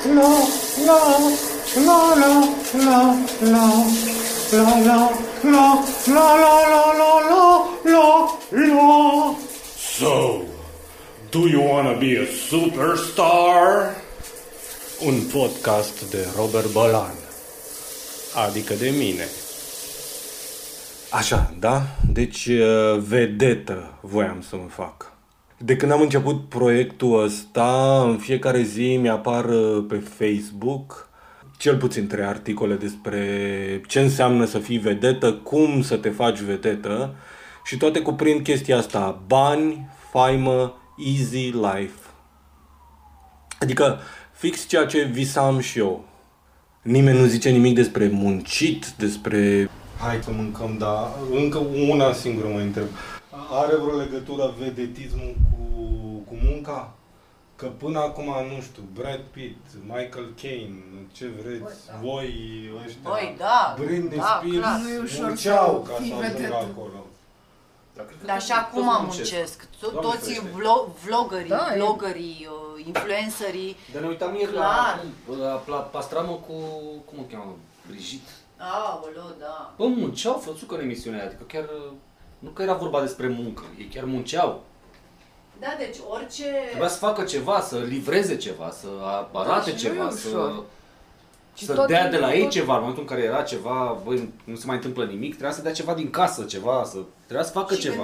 So, do you wanna be a superstar? Un podcast de Robert Balan, adică de mine. Așa, da? Deci, vedetă voiam să mă fac. De când am început proiectul ăsta, în fiecare zi mi-apar pe Facebook cel puțin 3 articole despre ce înseamnă să fii vedetă, cum să te faci vedetă și toate cuprind chestia asta, bani, faimă, easy life. Adică fix ceea ce visam și eu. Nimeni nu zice nimic despre muncit, despre... Hai că mâncăm, dar încă una singură mă întreb. Are vreo legătură vedetismul cu munca? Că până acum, nu știu, Brad Pitt, Michael Caine, ce vreți, voi ăștia, Britney Spears, munceau ca să ajungă acolo. Dar și acum muncesc. Toți vloggerii, influencerii. Dar ne uitam ieri la pastramă cu, cum o cheamă, Brigit. Aoleu, da. Bă, munceau fățucă în emisiunea, adică chiar... Nu că era vorba despre muncă, ei chiar munceau. Da, deci orice... Trebuia să facă ceva, să livreze ceva, să arate ceva, să dea de la ei ceva. În momentul în care era ceva, băi, nu se mai întâmplă nimic, trebuia să dea ceva din casă, trebuia să facă ceva.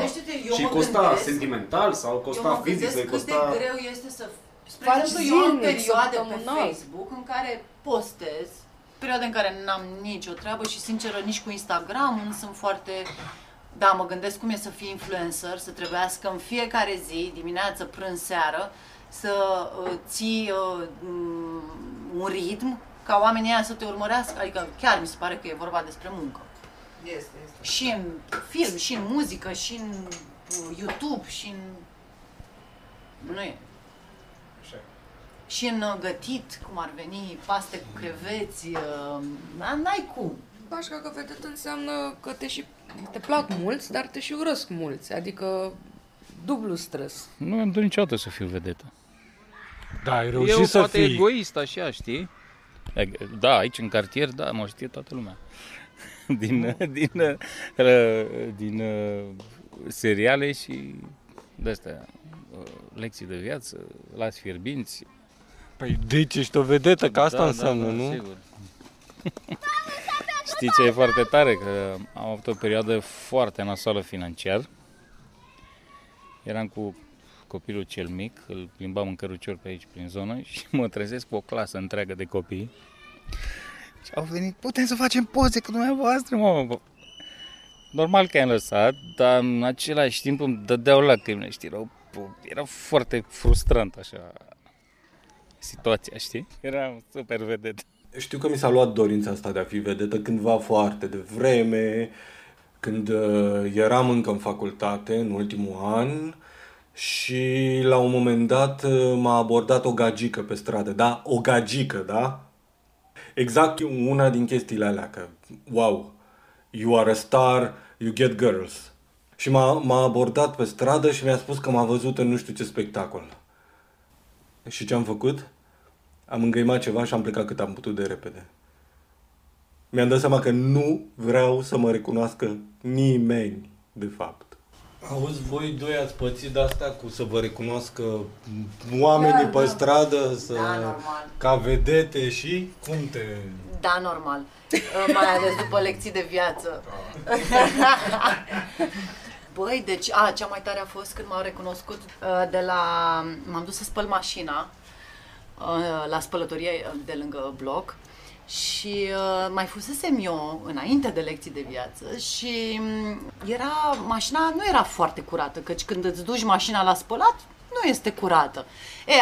Și costa sentimental sau costa fizic, sau costa... cât de greu este să... Spre exemplu, eu am perioade pe Facebook în care postez, perioade în care n-am nicio treabă și, sinceră, nici cu Instagram nu sunt foarte... Da, mă gândesc cum e să fii influencer, să trebuiască în fiecare zi, dimineață, prânz, seară, să ții un ritm ca oamenii aia să te urmărească. Adică chiar mi se pare că e vorba despre muncă. Este. Și în film, și în muzică, și în YouTube, și în... Nu e. Așa. Și în gătit, cum ar veni, paste cu creveți, n-ai cum. Așa că vedetă înseamnă că te plac mulți, dar te și urăsc mulți, adică dublu stres. Nu am dorit niciodată să fiu vedetă. Da, ai reușit să fii. Eu poate egoist așa, știi? Da, aici în cartier, da, mă știe toată lumea. Din seriale și de-astea, lecții de viață, las fierbinți. Păi deci ești o vedetă, că asta înseamnă, nu? Da, sigur. Știi ce e foarte tare? Că am avut o perioadă foarte nasoală financiar. Eram cu copilul cel mic, îl plimbam în cărucior pe aici prin zonă și mă trezesc cu o clasă întreagă de copii. Și au venit, putem să facem poze cu dumneavoastră, mamă! Normal că i-am lăsat, dar în același timp îmi dădeau lacrimile, știi? Era foarte frustrant așa situația, știi? Eram super vedetă. Știu că mi s-a luat dorința asta de a fi vedetă cândva foarte devreme, când eram încă în facultate, în ultimul an, și la un moment dat m-a abordat o gagică pe stradă, da? O gagică, da? Exact una din chestiile alea, că, wow, you are a star, you get girls. Și m-a abordat pe stradă și mi-a spus că m-a văzut în nu știu ce spectacol. Și ce am făcut? Am îngăimat ceva și am plecat cât am putut de repede. Mi-am dat seama că nu vreau să mă recunoască nimeni, de fapt. Auzi, voi doi ați pățit de asta cu să vă recunoască oamenii pe stradă, ca vedete și cum te... Da, normal. Mai ales după lecții de viață. Băi, deci, cea mai tare a fost când m-au recunoscut m-am dus să spăl mașina la spălătorie de lângă bloc și mai fusesem eu înainte de lecții de viață și mașina nu era foarte curată, căci când îți duci mașina la spălat, nu este curată.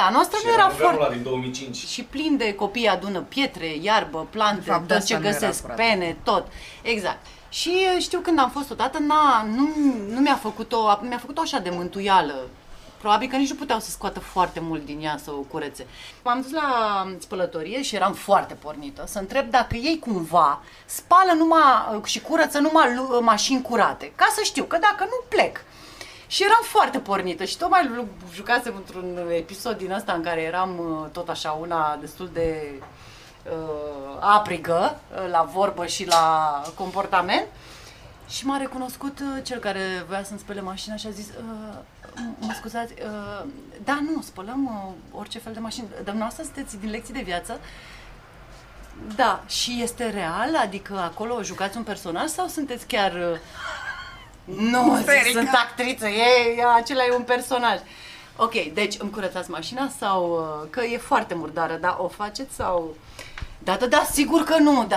A noastră nu era foarte... din 2005. Și plin de copii adună pietre, iarbă, plante, tot ce găsesc, pene, tot. Exact. Și știu când am fost odată, nu mi-a făcut-o așa de mântuială. Probabil că nici nu puteau să scoată foarte mult din ea să o curețe. M-am dus la spălătorie și eram foarte pornită să întreb dacă ei cumva spală numai și curăță numai mașini curate, ca să știu că dacă nu plec. Și eram foarte pornită și tocmai jucasem într-un episod din ăsta în care eram tot așa una destul de aprigă la vorbă și la comportament. Și m-a recunoscut cel care voia să-mi spele mașina și a zis mă scuzați, da, nu, spălăm orice fel de mașină. Dumneavoastră sunteți din lecții de viață? Da, și este real? Adică acolo jucați un personaj sau sunteți chiar... Nu, sunt actriță, acela e un personaj. Ok, deci îmi curățați mașina sau că e foarte murdară, dar o faceți sau... Da, sigur că nu,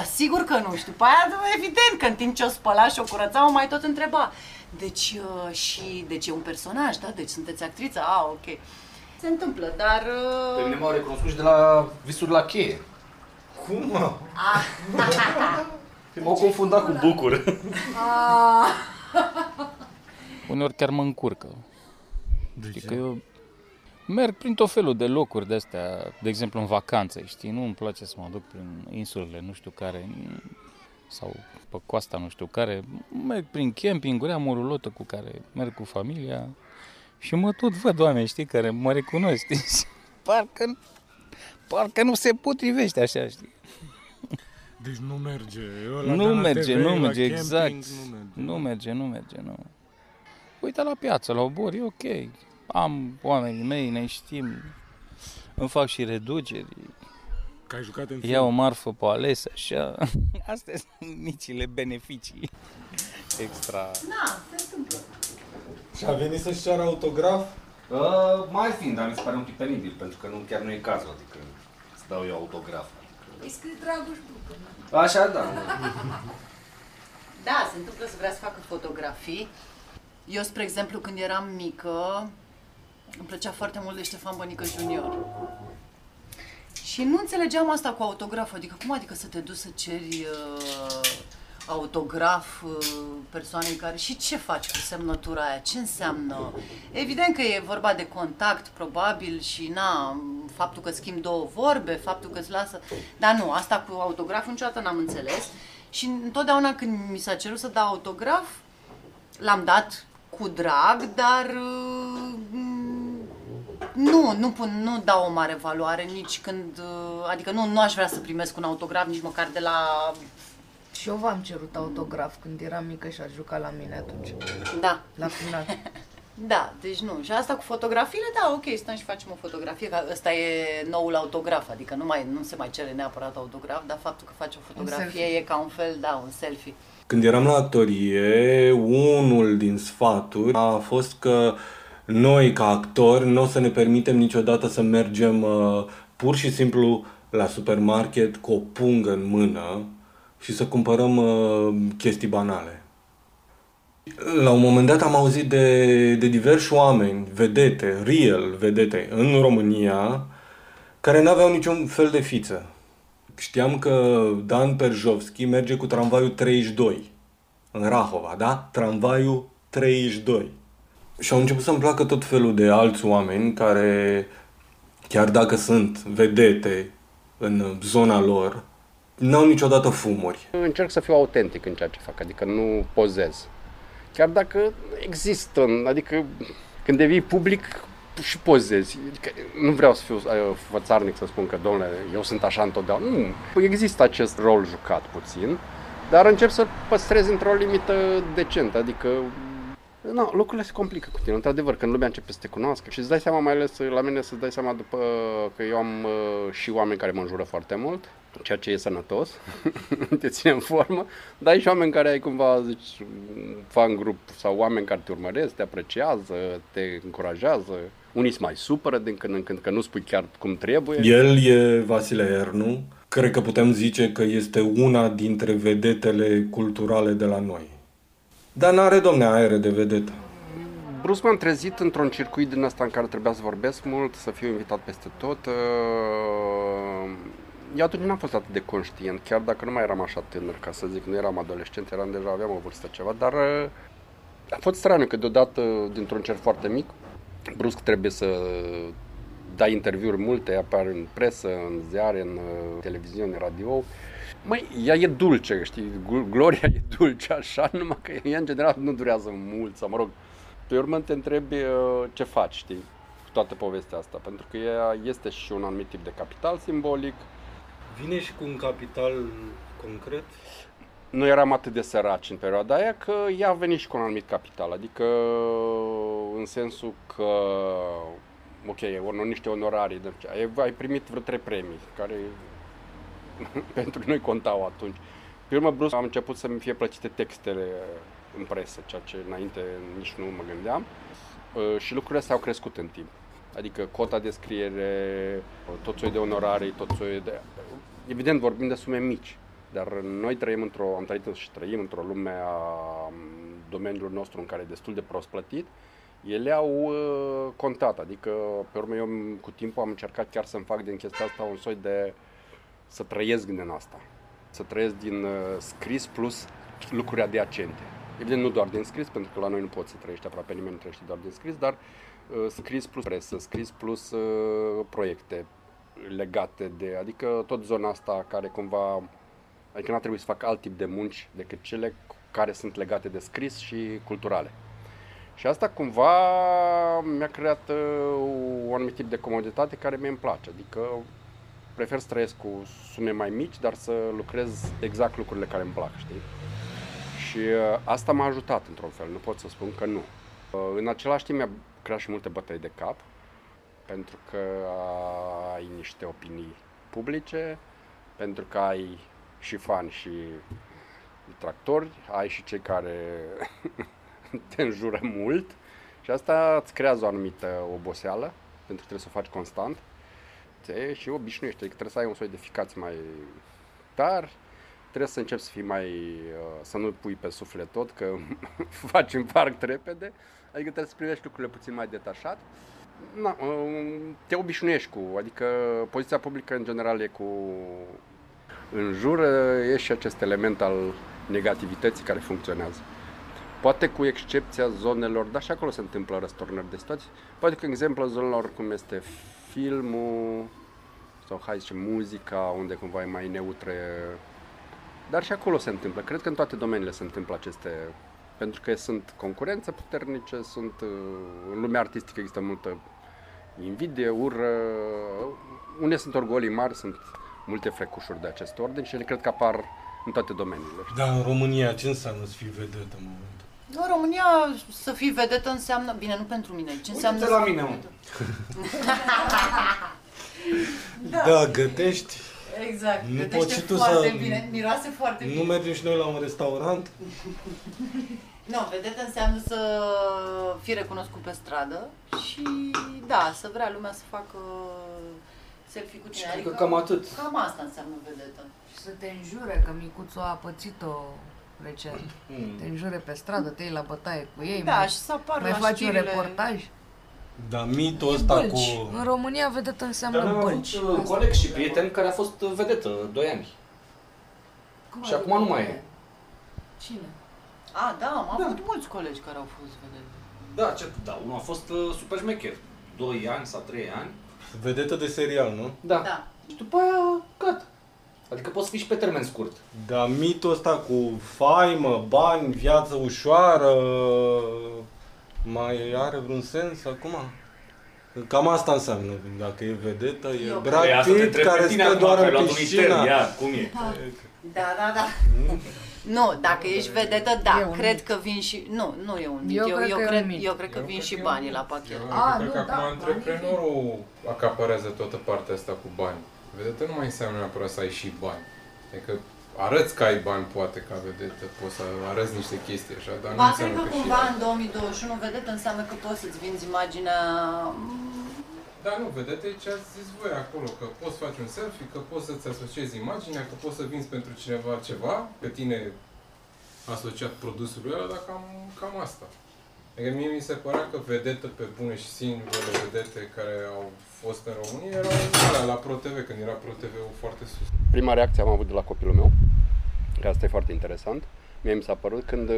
și după aia, evident că în timp ce o spăla și o curăța, o mai tot întreba. Deci, deci e un personaj, da? Deci sunteți actriță? Ah, ok. Se întâmplă, dar... Pe mine m-au recunoscut și de la Visuri la cheie. Cum, mă? M-au confundat cu Bucur. Uneori chiar mă încurcă. De ce? Că eu merg prin tot felul de locuri de-astea, de exemplu în vacanță, știi? Nu îmi place să mă duc prin insulele nu știu care, sau pe coasta nu știu care. Merg prin campinguri, am o rulotă cu care merg cu familia și mă tot văd oameni, știi, care mă recunosc, știi? Parcă nu se potrivește așa, știi? Deci nu merge. Nu merge, exact. Uite la piață, la Obor, e ok. Am oamenii mei, ne știm, îmi fac și reduceri. Că ai jucat în film. Iau o marfă pe ales, așa. Astea sunt micile beneficii. Extra. Da, se întâmplă. Și a venit să-și ceară autograf? Mai fiind, dar mi se pare un pic penibil, pentru că chiar nu e cazul, adică să dau eu autograf. Îi scrie Dragoș Bucă. Așa, da. Da, se întâmplă să vrea să facă fotografii. Eu, spre exemplu, când eram mică, îmi plăcea foarte mult de Ștefan Bănică Junior. Și nu înțelegeam asta cu autograful. Adică, cum adică să te duci să ceri autograf persoanei care... Și ce faci cu semnătura aia? Ce înseamnă? Evident că e vorba de contact, probabil, și na, faptul că schimbi două vorbe, faptul că îți lasă... Dar nu, asta cu autograful niciodată n-am înțeles. Și întotdeauna când mi s-a cerut să dau autograf, l-am dat cu drag, dar nu dau o mare valoare nici când... Adică nu aș vrea să primesc un autograf nici măcar de la... Și eu v-am cerut autograf când eram mică și a jucat la mine atunci. Da. La final. Da, deci nu. Și asta cu fotografiile, da, ok, stăm și facem o fotografie, că ăsta e noul autograf, adică nu se mai cere neapărat autograf, dar faptul că faci o fotografie e ca un fel, da, un selfie. Când eram la actorie, unul din sfaturi a fost că noi, ca actori, nu o să ne permitem niciodată să mergem pur și simplu la supermarket cu o pungă în mână și să cumpărăm chestii banale. La un moment dat am auzit de diversi oameni, vedete, real vedete, în România, care n-aveau niciun fel de fiță. Știam că Dan Perjovski merge cu tramvaiul 32 în Rahova, da? Tramvaiul 32. Și au început să-mi placă tot felul de alți oameni care, chiar dacă sunt vedete în zona lor, n-au niciodată fumuri. Încerc să fiu autentic în ceea ce fac, adică nu pozez. Chiar dacă există, adică când devii public și pozezi. Adică nu vreau să fiu fățarnic să spun că, domnule, eu sunt așa întotdeauna. Nu, există acest rol jucat puțin, dar încep să-l păstrez într-o limită decentă, adică... No, lucrurile se complică cu tine, într-adevăr, când lumea începe să te cunoască și îți dai seama, mai ales la mine, să-ți dai seama după că eu am și oameni care mă înjură foarte mult, ceea ce e sănătos, te ține în formă, dar ai și oameni care ai cumva, zici, fan grup sau oameni care te urmăresc, te apreciază, te încurajează, unii se mai supără din când în când că nu spui chiar cum trebuie. El e Vasile Ernu, cred că putem zice că este una dintre vedetele culturale de la noi. Dar n-are, domne, aer de vedetă. Brusc m-am trezit într-un circuit din ăsta în care trebuia să vorbesc mult, să fiu invitat peste tot. Eu atunci n-am fost atât de conștient, chiar dacă nu mai eram așa tânăr, ca să zic, nu eram adolescent, eram deja, aveam o vârstă ceva, dar a fost straniu că deodată, dintr-un cer foarte mic, brusc trebuie să dai interviuri multe, apar în presă, în ziare, în televiziune, în radio. Măi, ea e dulce, știi, gloria e dulce așa, numai că ea în general nu durează mult, sau mă rog, pe urmă te întrebi ce faci, știi, cu toată povestea asta, pentru că ea este și un anumit tip de capital simbolic. Vine și cu un capital concret? Nu eram atât de săraci în perioada aia, că ea a venit și cu un anumit capital, adică în sensul că, ok, niște onorarii, ai primit vreo 3 premii, care pentru noi contau atunci. Pe urmă, brusc, am început să-mi fie plăcite textele în presă, ceea ce înainte nici nu mă gândeam, și lucrurile astea au crescut în timp. Adică cota de scriere, tot soiul de onorarii, tot soiul de... Evident, vorbim de sume mici, dar noi trăim am trăit și trăim într-o lume a domeniului nostru în care e destul de prost plătit. Ele au contat, adică pe urmă eu cu timpul am încercat chiar să-mi fac din chestia asta un soi de... să trăiesc din asta, să trăiesc din scris plus lucruri adiacente. Evident, nu doar din scris, pentru că la noi nu poți să trăiești, aproape nimeni nu trăiește doar din scris, dar scris plus presă, scris plus proiecte legate de, adică tot zona asta care cumva, adică n-a trebuit să fac alt tip de munci decât cele care sunt legate de scris și culturale. Și asta cumva mi-a creat un anumit tip de comoditate care mie îmi place, adică prefer să trăiesc cu sume mai mici, dar să lucrez exact lucrurile care îmi plac, știi? Și asta m-a ajutat într-un fel, nu pot să spun că nu. În același timp mi-a creat și multe bătăi de cap, pentru că ai niște opinii publice, pentru că ai și fani și detractori, ai și cei care te înjură mult și asta îți creează o anumită oboseală, pentru că trebuie să o faci constant. Și obișnuiește, adică trebuie să ai un soi de ficați mai tari, trebuie să începi să fii mai, să nu pui pe suflet tot, că faci infarct repede, adică trebuie să privești lucrurile puțin mai detașat. Na, te obișnuiești cu, adică poziția publică în general e cu în jur, e și acest element al negativității care funcționează. Poate cu excepția zonelor, dar și acolo se întâmplă răsturnări de situații, poate cu exemplu zonelor cum este filmul sau, hai să zicem, muzica, unde cumva e mai neutră, dar și acolo se întâmplă. Cred că în toate domeniile se întâmplă aceste, pentru că sunt concurențe puternice, sunt, în lumea artistică există multă invidie, ură, unde sunt orgolii mari, sunt multe frecușuri de acest orden și ele cred că apar în toate domeniile. Dar în România ce înseamnă să fii vedetă în momentul? În România să fii vedetă înseamnă, bine, nu pentru mine, ce înseamnă să fii vedetă? Da, gătești. Exact, nu gătește foarte bine, miroase foarte bine. Nu mergem și noi la un restaurant? Nu, vedetă înseamnă să fii recunoscut pe stradă și da, să vrea lumea să facă selfie cu tine. Adică cam atât. Cam asta înseamnă vedetă. Și să te înjure că micuțul a pățit-o recent. Te înjure pe stradă, te iei la bătaie cu ei, da, mai, și să apară mai faci un reportaj. Da, mitul ăsta cu... În România vedetă înseamnă bălci. Dar am avut coleg și prieten care a fost vedetă 2 ani. Cum și acum nu mai e. Cine? A, da, am avut mulți colegi care au fost vedete. Da, unul a fost super șmecher. 2 ani sau 3 ani. Vedetă de serial, nu? Da. Da. Și după aia, gata. Adică poți fi și pe termen scurt. Dar mitul ăsta cu faimă, bani, viață ușoară, mai are vreun sens acum? Cam asta înseamnă, dacă e vedetă, e Brad Pitt care stă doar în piscină. Cum e? Da. Nu, dacă ești vedetă, da, cred că vin și... Nu, nu e un mit. Eu cred că vin și banii la pachet. Cred că acum antreprenorul acaparează toată partea asta cu bani. Vedetă nu mai înseamnă neapărat să ai și bani. Adică arăți că ai bani, poate, ca vedetă, poți să arăți niște chestii așa, dar nu înseamnă că cumva în 2021 vedetă înseamnă că poți să-ți vinzi imaginea... Da, nu, vedetă e ce ați zis voi acolo, că poți să faci un selfie, că poți să-ți asociezi imaginea, că poți să vinzi pentru cineva ceva, pe tine asociat produsului ăla, dar cam asta. Adică mie mi se părea că vedete pe bune și singurele vedete care au fost în România erau la ProTV, când era ProTV-ul foarte sus. Prima reacție am avut de la copilul meu, că asta e foarte interesant. Mie mi s-a părut când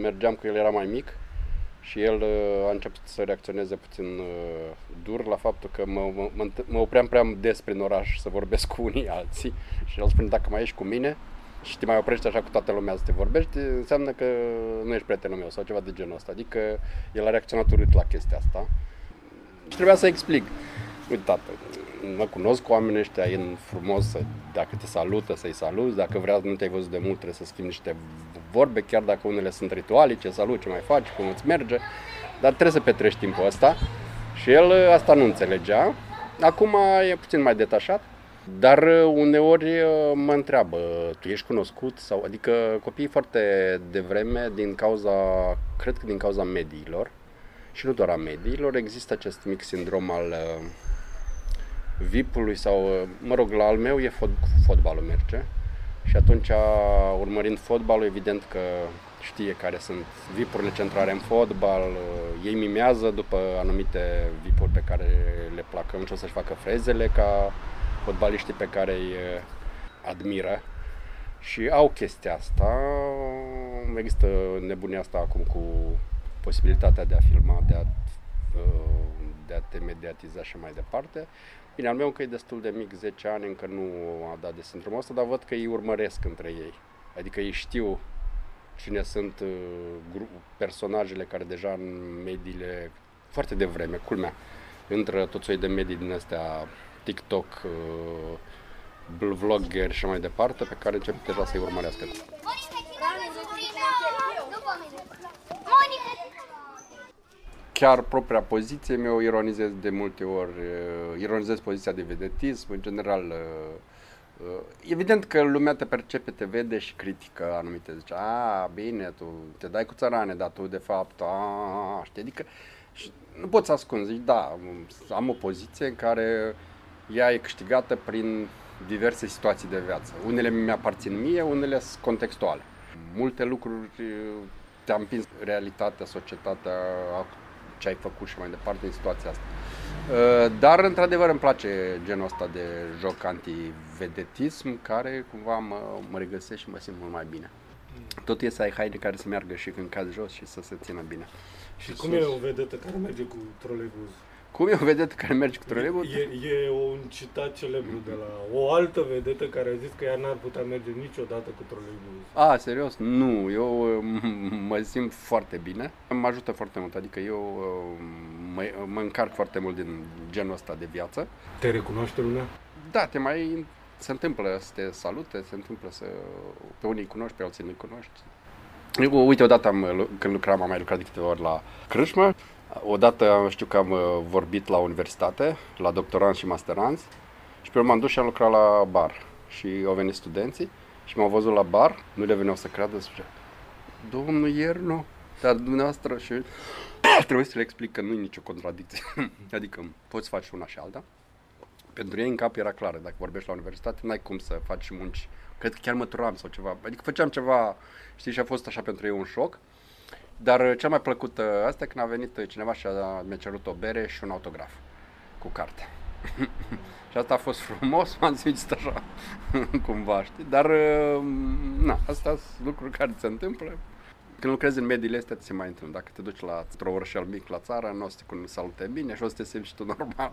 mergeam cu el, era mai mic și el a început să reacționeze puțin dur la faptul că mă opream prea des prin oraș să vorbesc cu unii alții și el spune, dacă mai ești cu mine, și te mai oprești așa cu toată lumea să te vorbești, înseamnă că nu ești prietenul meu sau ceva de genul ăsta. Adică el a reacționat urât la chestia asta și trebuia să explic. Uite, tată, mă cunosc cu oamenii ăștia, e frumos, dacă te salută, să-i saluți, dacă vrea, nu te-ai văzut de mult, trebuie să schimbi niște vorbe, chiar dacă unele sunt ritualice, salut, ce mai faci, cum îți merge, dar trebuie să petrești timpul ăsta și el asta nu înțelegea. Acum e puțin mai detașat, dar uneori mă întreabă, tu ești cunoscut? Sau, adică copiii foarte devreme, din cauza, cred că din cauza mediilor, și nu doar a mediilor, există acest mic sindrom al VIP-ului sau, mă rog, la al meu e fotbalul merge și atunci, urmărind fotbalul, evident că știe care sunt VIP-urile centrare în fotbal, ei mimează după anumite VIP-uri pe care le placă, încep să-și facă frezele ca fotbaliștii pe care îi admiră și au chestia asta. Există nebunia asta acum cu posibilitatea de a filma, de a te mediatiza și mai departe. Bine, al meu încă e destul de mic, 10 ani, încă nu a dat de sindromul ăsta, dar văd că îi urmăresc între ei. Adică ei știu cine sunt personajele care deja în mediile, foarte devreme, culmea, intră tot soiul de medii din astea, TikTok, vlogger și mai departe, pe care încep deja să-i urmărească. Chiar propria poziție, eu ironizez de multe ori, ironizez poziția de vedetism, în general, evident că lumea te percepe, te vede și critică anumite, zice, a, bine, tu te dai cu țărane, dar tu de fapt, a, știi, adică și nu poți să ascunzi, zici, da, am o poziție în care ea e câștigată prin diverse situații de viață, unele mi-aparțin mie, unele sunt contextuale, multe lucruri te-a împins realitatea, societatea, ce ai făcut și mai departe în situația asta. Dar, într-adevăr, îmi place genul ăsta de joc anti-vedetism, care cumva mă regăsesc și mă simt mult mai bine. Tot e să ai haine care să meargă și când cazi jos și să se țină bine. Și cum sus. E o vedetă care merge cu troleibuz? Cum e o vedetă care merge cu troleibuz? E un citat celebru de la o altă vedetă care a zis că ea n-ar putea merge niciodată cu troleibuz. A, serios? Nu, eu mă simt foarte bine. Mă ajută foarte mult, adică eu mă încarc foarte mult din genul ăsta de viață. Te recunoaște lumea? Da, se întâmplă să te salute, se întâmplă să... Pe unii îi cunoști, pe alții nu-i cunoști. Eu, uite, odată când lucram, am mai lucrat de câteva ori la crâșmă. Odată știu că am vorbit la universitate, la doctoranți și masteranți, și pe urmă m-am dus și am lucrat la bar. Și au venit studenții și m-au văzut la bar, nu le veneau să creadă, spunea, domnul Ernu, dar dumneavoastră și... Trebuie să le explic că nu e nicio contradicție. Adică poți face una și alta. Pentru ei în cap era clară, dacă vorbești la universitate, n-ai cum să faci și munci. Cred că chiar măturam sau ceva, adică făceam ceva, știi, și a fost așa pentru ei un șoc. Dar cea mai plăcută asta e când a venit cineva și mi-a cerut o bere și un autograf cu carte. Și asta a fost frumos, m-am simțit așa, cumva, știi, dar na, astea sunt lucruri care se întâmplă. Când lucrezi în mediile astea, ți se mai întâmplă. Dacă te duci la un orășel mic, la țară, nu o să te salute bine și o să te simți și tu normal.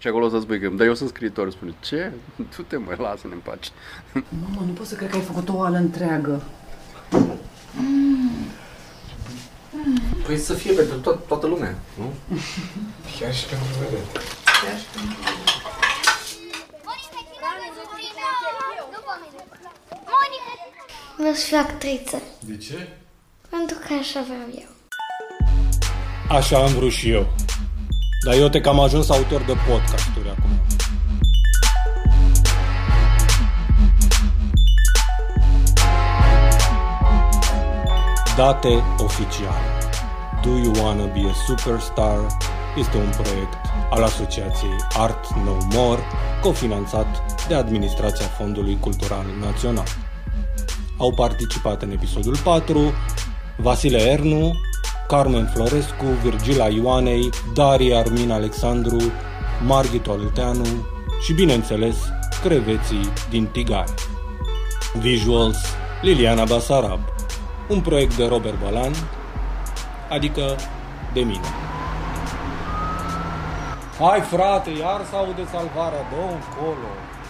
Și acolo o să spui că, dar eu sunt scriitor, spune, ce? Du-te mă, lasă-ne în pace. Mamă, nu pot să cred că ai făcut o oală întreagă. Păi să fie pentru toată lumea, nu? Chiar și pentru vedere. Chiar și pentru vedere. Vreau să fiu actriță. De ce? Pentru că așa vreau eu. Așa am vrut și eu. Dar eu te-am ajuns autor de podcasturi acum. Date oficiale. Do You Wanna Be a Superstar? Este un proiect al asociației Art No More, cofinanțat de Administrația Fondului Cultural Național. Au participat în episodul 4 Vasile Ernu, Carmen Florescu, Virgila Ioanei, Dari Armin Alexandru, Margit Oaluteanu și, bineînțeles, creveții din Tigai. Visuals Liliana Basarab, un proiect de Robert Balan, adică de mine. Hai frate, iar s-aude salvarea, dă-o încolo!